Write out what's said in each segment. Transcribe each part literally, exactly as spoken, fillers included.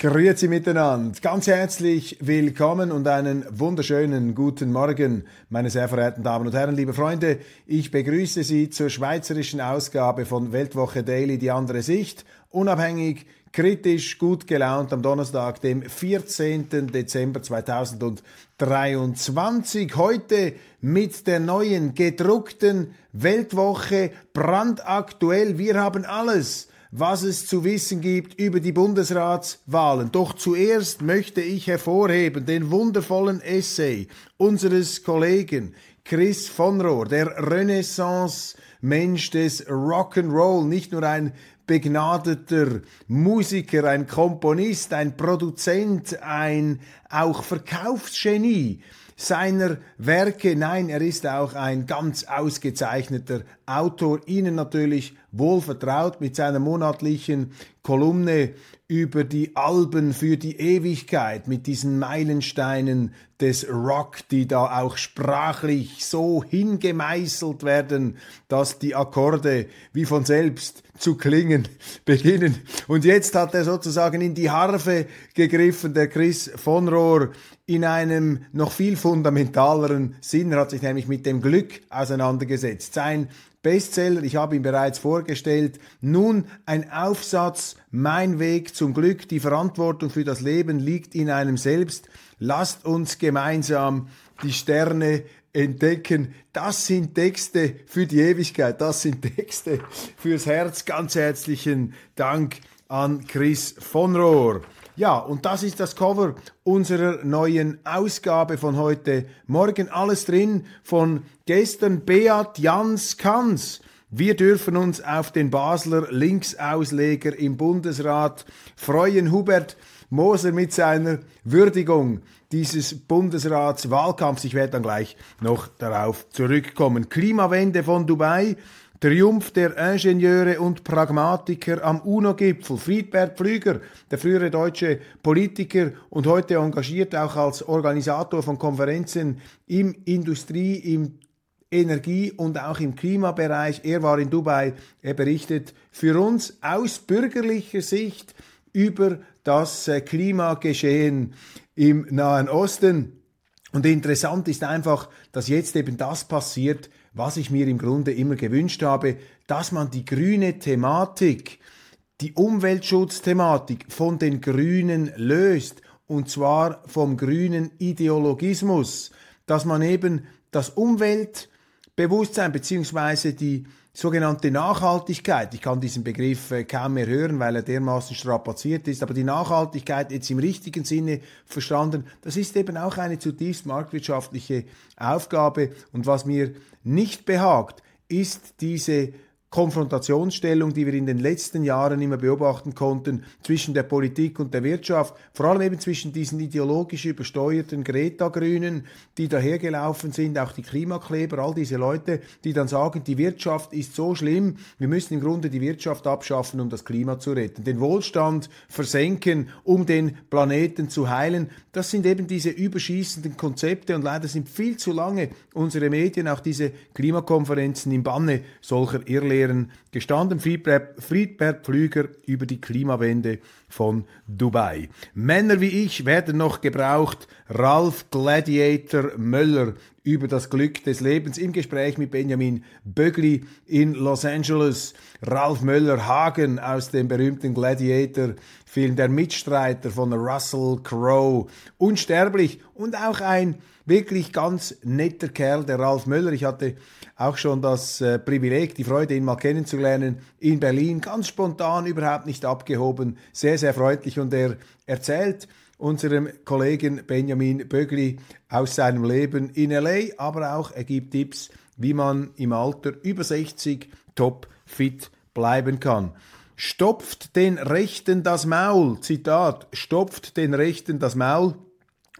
Grüezi miteinander, ganz herzlich willkommen und einen wunderschönen guten Morgen, meine sehr verehrten Damen und Herren, liebe Freunde. Ich begrüße Sie zur schweizerischen Ausgabe von Weltwoche Daily, die andere Sicht. Unabhängig, kritisch, gut gelaunt am Donnerstag, dem vierzehnten Dezember zweitausenddreiundzwanzig. Heute mit der neuen gedruckten Weltwoche, brandaktuell. Wir haben alles, was es zu wissen gibt über die Bundesratswahlen. Doch zuerst möchte ich hervorheben den wundervollen Essay unseres Kollegen Chris von Rohr, der Renaissance-Mensch des Rock'n'Roll, nicht nur ein begnadeter Musiker, ein Komponist, ein Produzent, ein auch Verkaufsgenie seiner Werke. Nein, er ist auch ein ganz ausgezeichneter Autor, Ihnen natürlich wohl vertraut mit seiner monatlichen Kolumne über die Alben für die Ewigkeit, mit diesen Meilensteinen des Rock, die da auch sprachlich so hingemeißelt werden, dass die Akkorde wie von selbst zu klingen beginnen. Und jetzt hat er sozusagen in die Harfe gegriffen, der Chris von Rohr, in einem noch viel fundamentaleren Sinn. Er hat sich nämlich mit dem Glück auseinandergesetzt. Sein Bestseller, ich habe ihn bereits vorgestellt, nun ein Aufsatz, Mein Weg zum Glück, die Verantwortung für das Leben liegt in einem selbst. Lasst uns gemeinsam die Sterne entdecken. Das sind Texte für die Ewigkeit, das sind Texte fürs Herz. Ganz herzlichen Dank an Chris von Rohr. Ja, und das ist das Cover unserer neuen Ausgabe von heute Morgen. Alles drin von gestern. Beat Jans kann's. Wir dürfen uns auf den Basler Linksausleger im Bundesrat freuen. Hubert Moser mit seiner Würdigung dieses Bundesratswahlkampfs. Ich werde dann gleich noch darauf zurückkommen. Klimawende von Dubai. Triumph der Ingenieure und Pragmatiker am UNO-Gipfel. Friedbert Pflüger, der frühere deutsche Politiker und heute engagiert auch als Organisator von Konferenzen im Industrie-, im Energie- und auch im Klimabereich. Er war in Dubai. Er berichtet für uns aus bürgerlicher Sicht über das Klimageschehen im Nahen Osten. Und interessant ist einfach, dass jetzt eben das passiert, was ich mir im Grunde immer gewünscht habe, dass man die grüne Thematik, die Umweltschutzthematik von den Grünen löst, und zwar vom grünen Ideologismus, dass man eben das Umweltbewusstsein bzw. die sogenannte Nachhaltigkeit, ich kann diesen Begriff kaum mehr hören, weil er dermaßen strapaziert ist, aber die Nachhaltigkeit jetzt im richtigen Sinne verstanden, das ist eben auch eine zutiefst marktwirtschaftliche Aufgabe. Und was mir nicht behagt, ist diese Konfrontationsstellung, die wir in den letzten Jahren immer beobachten konnten zwischen der Politik und der Wirtschaft, vor allem eben zwischen diesen ideologisch übersteuerten Greta-Grünen, die dahergelaufen sind, auch die Klimakleber, all diese Leute, die dann sagen, die Wirtschaft ist so schlimm, wir müssen im Grunde die Wirtschaft abschaffen, um das Klima zu retten, den Wohlstand versenken, um den Planeten zu heilen. Das sind eben diese überschießenden Konzepte, und leider sind viel zu lange unsere Medien, auch diese Klimakonferenzen, im Banne solcher Irrlehren gestanden. Friedbert Pflüger über die Klimawende von Dubai. Männer wie ich werden noch gebraucht. Ralf Gladiator Möller über das Glück des Lebens im Gespräch mit Benjamin Bögli in Los Angeles. Ralf Möller Hagen aus dem berühmten Gladiator-Film, der Mitstreiter von Russell Crowe. Unsterblich und auch ein wirklich ganz netter Kerl, der Ralf Möller. Ich hatte auch schon das äh, Privileg, die Freude, ihn mal kennenzulernen in Berlin. Ganz spontan, überhaupt nicht abgehoben. Sehr, sehr freundlich. Und er erzählt unserem Kollegen Benjamin Bögli aus seinem Leben in L A, aber auch er gibt Tipps, wie man im Alter über sechzig top fit bleiben kann. Stopft den Rechten das Maul, Zitat, stopft den Rechten das Maul,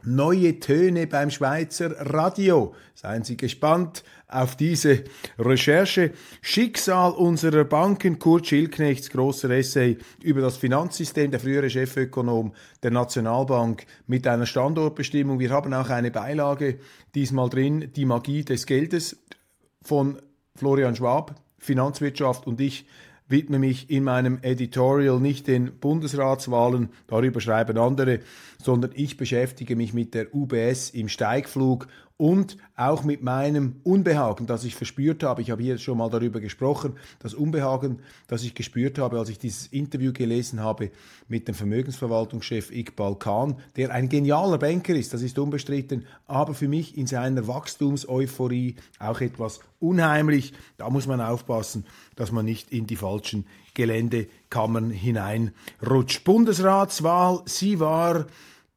neue Töne beim Schweizer Radio. Seien Sie gespannt auf diese Recherche. Schicksal unserer Banken, Kurt Schildknechts grosser Essay über das Finanzsystem, der frühere Chefökonom der Nationalbank mit einer Standortbestimmung. Wir haben auch eine Beilage, diesmal drin, die Magie des Geldes von Florian Schwab, Finanzwirtschaft, und ich widme mich in meinem Editorial nicht den Bundesratswahlen, darüber schreiben andere, sondern ich beschäftige mich mit der U B S im Steigflug und auch mit meinem Unbehagen, das ich verspürt habe. Ich habe hier schon mal darüber gesprochen, das Unbehagen, das ich gespürt habe, als ich dieses Interview gelesen habe mit dem Vermögensverwaltungschef Iqbal Khan, der ein genialer Banker ist, das ist unbestritten, aber für mich in seiner Wachstumseuphorie auch etwas unheimlich. Da muss man aufpassen, dass man nicht in die falschen Geländekammern hineinrutscht. Bundesratswahl, sie war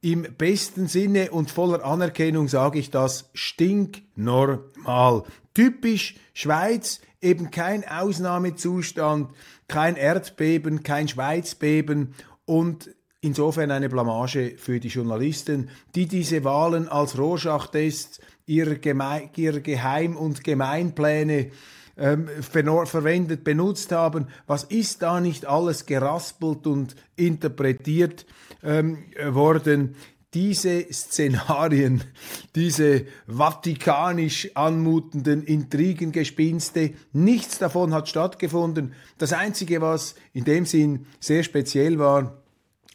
im besten Sinne und voller Anerkennung, sage ich das, stinknormal. Typisch Schweiz, eben kein Ausnahmezustand, kein Erdbeben, kein Schweizbeben und insofern eine Blamage für die Journalisten, die diese Wahlen als Rorschach-Tests ihrer Geme- ihre Geheim- und Gemeinpläne ähm, ver- verwendet, benutzt haben. Was ist da nicht alles geraspelt und interpretiert ähm, worden? Diese Szenarien, diese vatikanisch anmutenden Intrigengespinste, nichts davon hat stattgefunden. Das Einzige, was in dem Sinn sehr speziell war,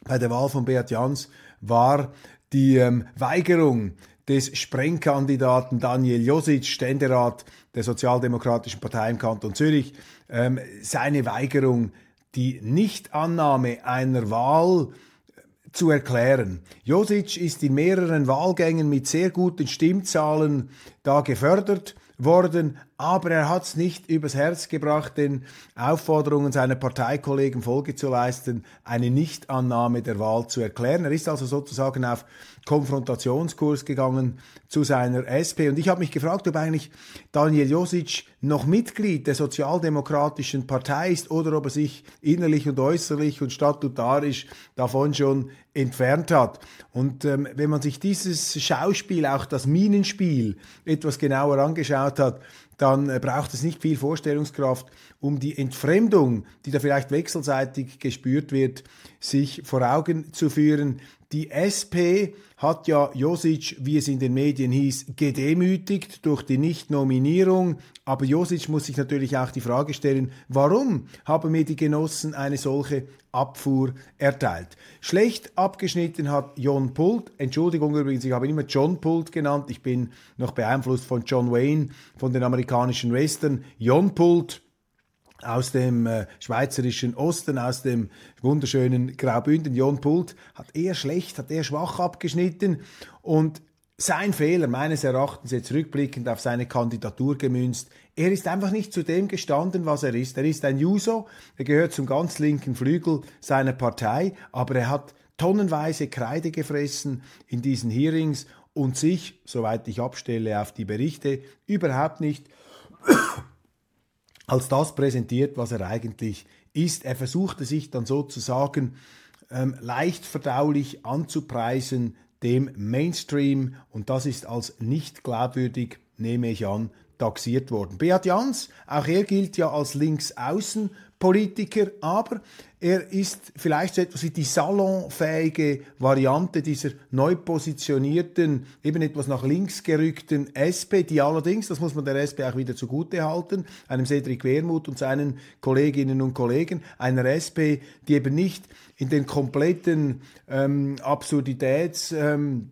bei der Wahl von Beat Jans war die ähm, Weigerung des Sprengkandidaten Daniel Josic, Ständerat der Sozialdemokratischen Partei im Kanton Zürich, ähm, seine Weigerung, die Nichtannahme einer Wahl zu erklären. Josic ist in mehreren Wahlgängen mit sehr guten Stimmzahlen da gefördert worden, aber er hat es nicht übers Herz gebracht, den Aufforderungen seiner Parteikollegen Folge zu leisten, eine Nichtannahme der Wahl zu erklären. Er ist also sozusagen auf Konfrontationskurs gegangen zu seiner S P. Und ich habe mich gefragt, ob eigentlich Daniel Josic noch Mitglied der Sozialdemokratischen Partei ist oder ob er sich innerlich und äußerlich und statutarisch davon schon entfernt hat. Und ähm, wenn man sich dieses Schauspiel, auch das Minenspiel, etwas genauer angeschaut hat, dann braucht es nicht viel Vorstellungskraft, um die Entfremdung, die da vielleicht wechselseitig gespürt wird, sich vor Augen zu führen. Die S P hat ja Josic, wie es in den Medien hieß, gedemütigt durch die Nichtnominierung. Aber Josic muss sich natürlich auch die Frage stellen, warum haben mir die Genossen eine solche Abfuhr erteilt? Schlecht abgeschnitten hat Jon Pult. Entschuldigung übrigens, ich habe immer Jon Pult genannt. Ich bin noch beeinflusst von John Wayne, von den amerikanischen Western. Jon Pult aus dem äh, schweizerischen Osten, aus dem wunderschönen Graubünden. Jon Pult hat eher schlecht, hat eher schwach abgeschnitten. Und sein Fehler, meines Erachtens jetzt rückblickend auf seine Kandidatur gemünzt, er ist einfach nicht zu dem gestanden, was er ist. Er ist ein Juso, er gehört zum ganz linken Flügel seiner Partei, aber er hat tonnenweise Kreide gefressen in diesen Hearings und sich, soweit ich abstelle auf die Berichte, überhaupt nicht als das präsentiert, was er eigentlich ist. Er versuchte sich dann sozusagen ähm, leicht verdaulich anzupreisen dem Mainstream, und das ist als nicht glaubwürdig, nehme ich an, taxiert worden. Beat Jans, auch er gilt ja als Linksaußenpolitiker, aber er ist vielleicht so etwas wie die salonfähige Variante dieser neu positionierten, eben etwas nach links gerückten S P, die allerdings, das muss man der S P auch wieder zugute halten, einem Cedric Wermuth und seinen Kolleginnen und Kollegen, einer S P, die eben nicht in den kompletten ähm, Absurditäts... Ähm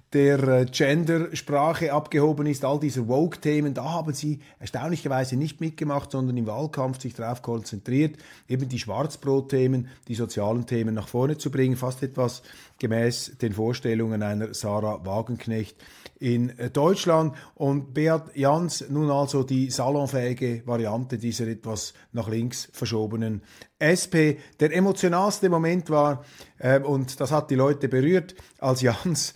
der Gendersprache abgehoben ist, all diese Woke-Themen, da haben sie erstaunlicherweise nicht mitgemacht, sondern im Wahlkampf sich darauf konzentriert, eben die Schwarzbrot-Themen, die sozialen Themen nach vorne zu bringen, fast etwas gemäß den Vorstellungen einer Sarah Wagenknecht in Deutschland. Und Beat Jans, nun also die salonfähige Variante dieser etwas nach links verschobenen S P. Der emotionalste Moment war, äh, und das hat die Leute berührt, als Jans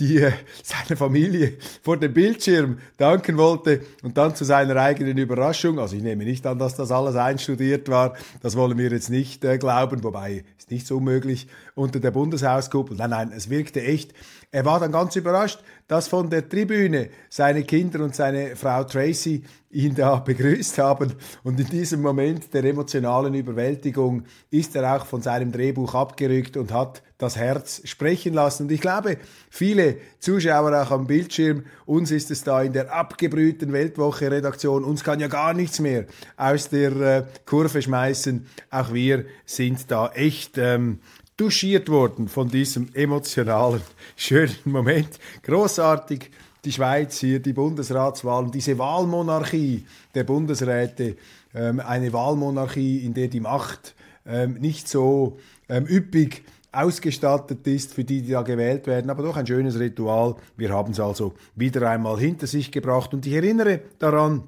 die äh, seiner Familie vor dem Bildschirm danken wollte und dann zu seiner eigenen Überraschung, also ich nehme nicht an, dass das alles einstudiert war, das wollen wir jetzt nicht äh, glauben, wobei ist nichts unmöglich, unter der Bundeshauskuppel, nein, nein, es wirkte echt. Er war dann ganz überrascht, dass von der Tribüne seine Kinder und seine Frau Tracy ihn da begrüßt haben. Und in diesem Moment der emotionalen Überwältigung ist er auch von seinem Drehbuch abgerückt und hat das Herz sprechen lassen. Und ich glaube, viele Zuschauer auch am Bildschirm, uns ist es da in der abgebrühten Weltwoche-Redaktion, uns kann ja gar nichts mehr aus der äh, Kurve schmeißen. Auch wir sind da echt ähm, duschiert worden von diesem emotionalen, schönen Moment. Grossartig. Die Schweiz hier, die Bundesratswahlen, diese Wahlmonarchie der Bundesräte, ähm, eine Wahlmonarchie, in der die Macht ähm, nicht so ähm, üppig ausgestattet ist für die, die da gewählt werden, aber doch ein schönes Ritual. Wir haben es also wieder einmal hinter sich gebracht. Und ich erinnere daran,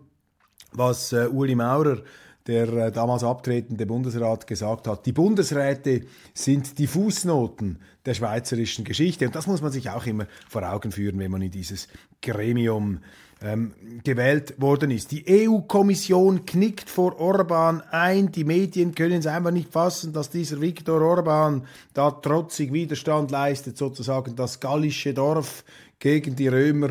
was äh, Uli Maurer, der äh, damals abtretende Bundesrat, gesagt hat, die Bundesräte sind die Fußnoten der schweizerischen Geschichte. Und das muss man sich auch immer vor Augen führen, wenn man in dieses Gremium ähm, gewählt worden ist. Die E U-Kommission knickt vor Orbán ein. Die Medien können es einfach nicht fassen, dass dieser Viktor Orbán da trotzig Widerstand leistet, sozusagen das gallische Dorf gegen die Römer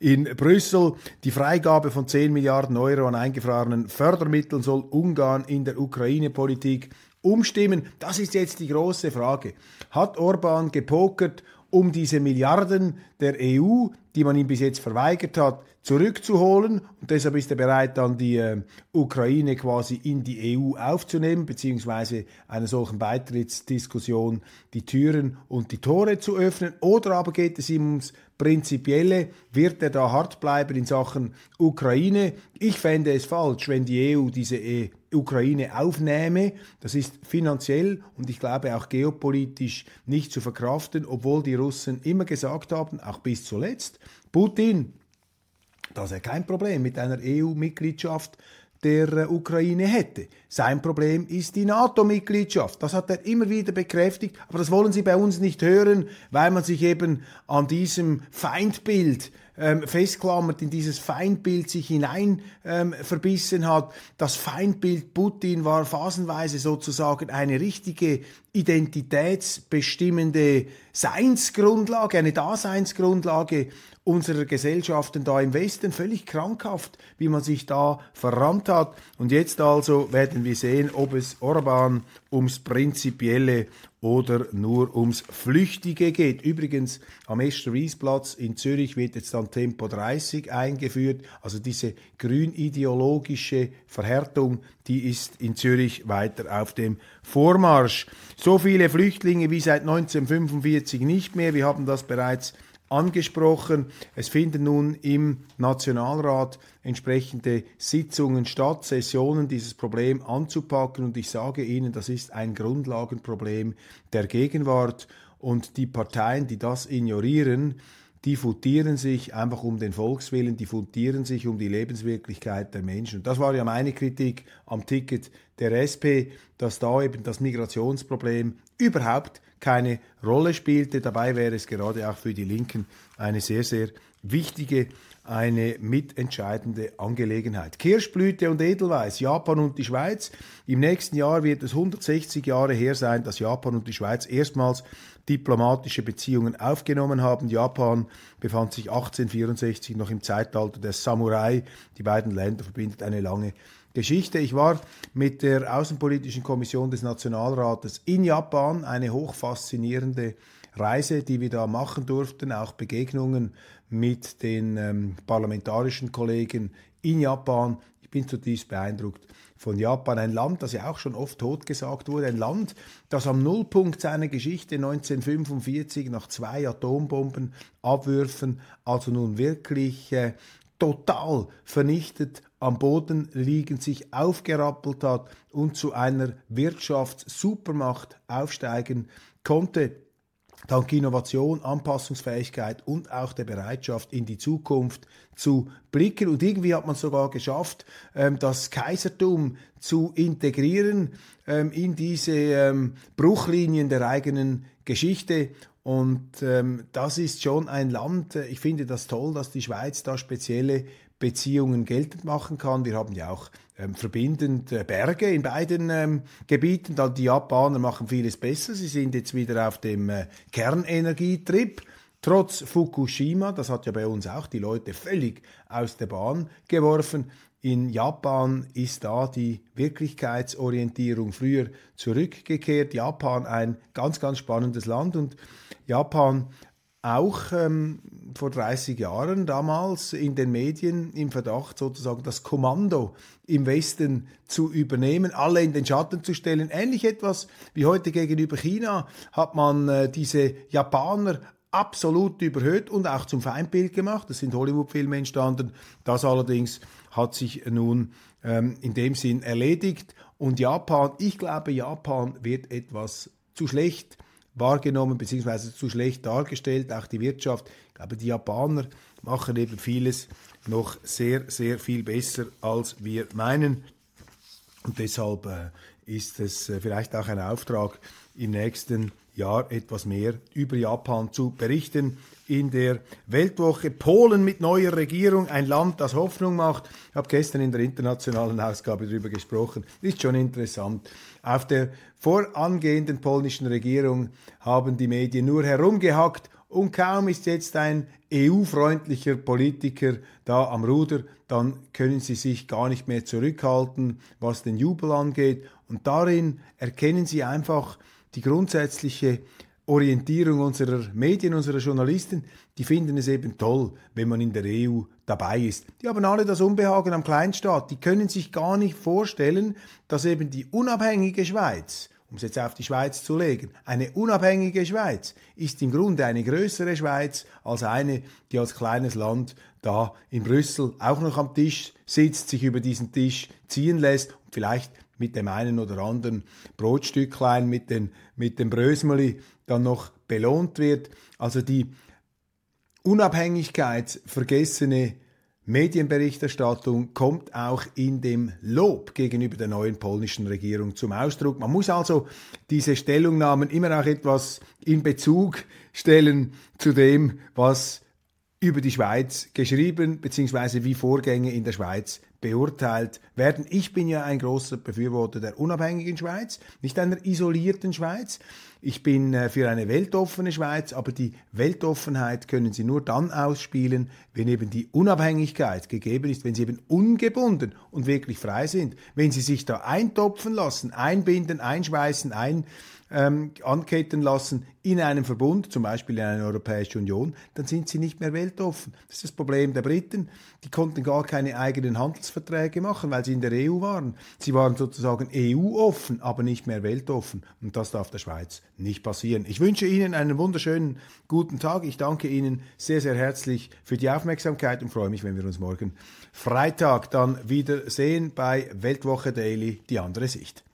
in Brüssel. Die Freigabe von zehn Milliarden Euro an eingefrorenen Fördermitteln soll Ungarn in der Ukraine-Politik umstimmen. Das ist jetzt die große Frage. Hat Orbán gepokert, um diese Milliarden der E U, die man ihm bis jetzt verweigert hat, zurückzuholen? Und deshalb ist er bereit, dann die äh, Ukraine quasi in die E U aufzunehmen, beziehungsweise einer solchen Beitrittsdiskussion die Türen und die Tore zu öffnen. Oder aber geht es ihm ums Prinzipielle? Wird er da hart bleiben in Sachen Ukraine? Ich fände es falsch, wenn die E U diese E U Ukraine aufnehme. Das ist finanziell und ich glaube auch geopolitisch nicht zu verkraften, obwohl die Russen immer gesagt haben, auch bis zuletzt, Putin, dass er kein Problem mit einer E U-Mitgliedschaft der Ukraine hätte. Sein Problem ist die NATO-Mitgliedschaft. Das hat er immer wieder bekräftigt, aber das wollen sie bei uns nicht hören, weil man sich eben an diesem Feindbild festklammert, in dieses Feindbild sich hinein ähm, verbissen hat. Das Feindbild Putin war phasenweise sozusagen eine richtige identitätsbestimmende Seinsgrundlage, eine Daseinsgrundlage unserer Gesellschaften da im Westen. Völlig krankhaft, wie man sich da verrannt hat. Und jetzt also werden wir sehen, ob es Orbán ums Prinzipielle oder nur ums Flüchtige geht. Übrigens, am Escher-Wyss-Platz in Zürich wird jetzt dann Tempo dreißig eingeführt. Also diese grünideologische Verhärtung, die ist in Zürich weiter auf dem Vormarsch. So viele Flüchtlinge wie seit neunzehnhundertfünfundvierzig nicht mehr. Wir haben das bereits angesprochen. Es finden nun im Nationalrat entsprechende Sitzungen statt, Sessionen, dieses Problem anzupacken. Und ich sage Ihnen, das ist ein Grundlagenproblem der Gegenwart. Und die Parteien, die das ignorieren, die fundieren sich einfach um den Volkswillen, die fundieren sich um die Lebenswirklichkeit der Menschen. Und das war ja meine Kritik am Ticket der S P, dass da eben das Migrationsproblem überhaupt keine Rolle spielte. Dabei wäre es gerade auch für die Linken eine sehr, sehr wichtige, eine mitentscheidende Angelegenheit. Kirschblüte und Edelweiss, Japan und die Schweiz. Im nächsten Jahr wird es hundertsechzig Jahre her sein, dass Japan und die Schweiz erstmals diplomatische Beziehungen aufgenommen haben. Japan befand sich achtzehnhundertvierundsechzig noch im Zeitalter der Samurai. Die beiden Länder verbindet eine lange Geschichte. Ich war mit der Außenpolitischen Kommission des Nationalrates in Japan, eine hochfaszinierende Reise, die wir da machen durften, auch Begegnungen mit den ähm, parlamentarischen Kollegen in Japan. Ich bin zutiefst beeindruckt von Japan, ein Land, das ja auch schon oft totgesagt wurde, ein Land, das am Nullpunkt seiner Geschichte neunzehnhundertfünfundvierzig nach zwei Atombombenabwürfen, also nun wirklich äh, total vernichtet am Boden liegend, sich aufgerappelt hat und zu einer Wirtschaftssupermacht aufsteigen konnte. Dank Innovation, Anpassungsfähigkeit und auch der Bereitschaft, in die Zukunft zu blicken. Und irgendwie hat man sogar geschafft, das Kaisertum zu integrieren in diese Bruchlinien der eigenen Geschichte. Und das ist schon ein Land, ich finde das toll, dass die Schweiz da spezielle Beziehungen geltend machen kann. Wir haben ja auch ähm, verbindende Berge in beiden ähm, Gebieten. Dann die Japaner machen vieles besser. Sie sind jetzt wieder auf dem äh, Kernenergietrip. Trotz Fukushima, das hat ja bei uns auch die Leute völlig aus der Bahn geworfen. In Japan ist da die Wirklichkeitsorientierung früher zurückgekehrt. Japan ein ganz, ganz spannendes Land, und Japan auch ähm, vor dreißig Jahren damals in den Medien im Verdacht, sozusagen das Kommando im Westen zu übernehmen, alle in den Schatten zu stellen. Ähnlich etwas wie heute gegenüber China hat man äh, diese Japaner absolut überhöht und auch zum Feindbild gemacht. Es sind Hollywood-Filme entstanden. Das allerdings hat sich nun ähm, in dem Sinn erledigt. Und Japan, ich glaube, Japan wird etwas zu schlecht wahrgenommen bzw. zu schlecht dargestellt, auch die Wirtschaft. Ich glaube, die Japaner machen eben vieles noch sehr, sehr viel besser, als wir meinen. Und deshalb äh, ist es äh, vielleicht auch ein Auftrag, im nächsten Jahr etwas mehr über Japan zu berichten. In der Weltwoche Polen mit neuer Regierung, ein Land, das Hoffnung macht. Ich habe gestern in der internationalen Ausgabe darüber gesprochen. Ist schon interessant. Auf der vorangehenden polnischen Regierung haben die Medien nur herumgehackt, und kaum ist jetzt ein E U-freundlicher Politiker da am Ruder, dann können sie sich gar nicht mehr zurückhalten, was den Jubel angeht. Und darin erkennen sie einfach die grundsätzliche Orientierung unserer Medien, unserer Journalisten. Die finden es eben toll, wenn man in der E U dabei ist. Die haben alle das Unbehagen am Kleinstaat. Die können sich gar nicht vorstellen, dass eben die unabhängige Schweiz, um es jetzt auf die Schweiz zu legen, eine unabhängige Schweiz ist im Grunde eine größere Schweiz als eine, die als kleines Land da in Brüssel auch noch am Tisch sitzt, sich über diesen Tisch ziehen lässt und vielleicht mit dem einen oder anderen Brotstücklein, mit, den, mit dem Brösmeli dann noch belohnt wird. Also die unabhängigkeitsvergessene Medienberichterstattung kommt auch in dem Lob gegenüber der neuen polnischen Regierung zum Ausdruck. Man muss also diese Stellungnahmen immer auch etwas in Bezug stellen zu dem, was über die Schweiz geschrieben bzw. wie Vorgänge in der Schweiz beurteilt werden. Ich bin ja ein großer Befürworter der unabhängigen Schweiz, nicht einer isolierten Schweiz. Ich bin für eine weltoffene Schweiz, aber die Weltoffenheit können Sie nur dann ausspielen, wenn eben die Unabhängigkeit gegeben ist, wenn Sie eben ungebunden und wirklich frei sind. Wenn Sie sich da eintopfen lassen, einbinden, einschweißen, ein, ähm, anketten lassen in einem Verbund, zum Beispiel in einer Europäischen Union, dann sind Sie nicht mehr weltoffen. Das ist das Problem der Briten. Die konnten gar keine eigenen Handelsverträge machen, weil sie in der E U waren. Sie waren sozusagen E U-offen, aber nicht mehr weltoffen. Und das darf der Schweiz nicht passieren. Ich wünsche Ihnen einen wunderschönen guten Tag. Ich danke Ihnen sehr, sehr herzlich für die Aufmerksamkeit und freue mich, wenn wir uns morgen Freitag dann wieder sehen bei Weltwoche Daily, die andere Sicht.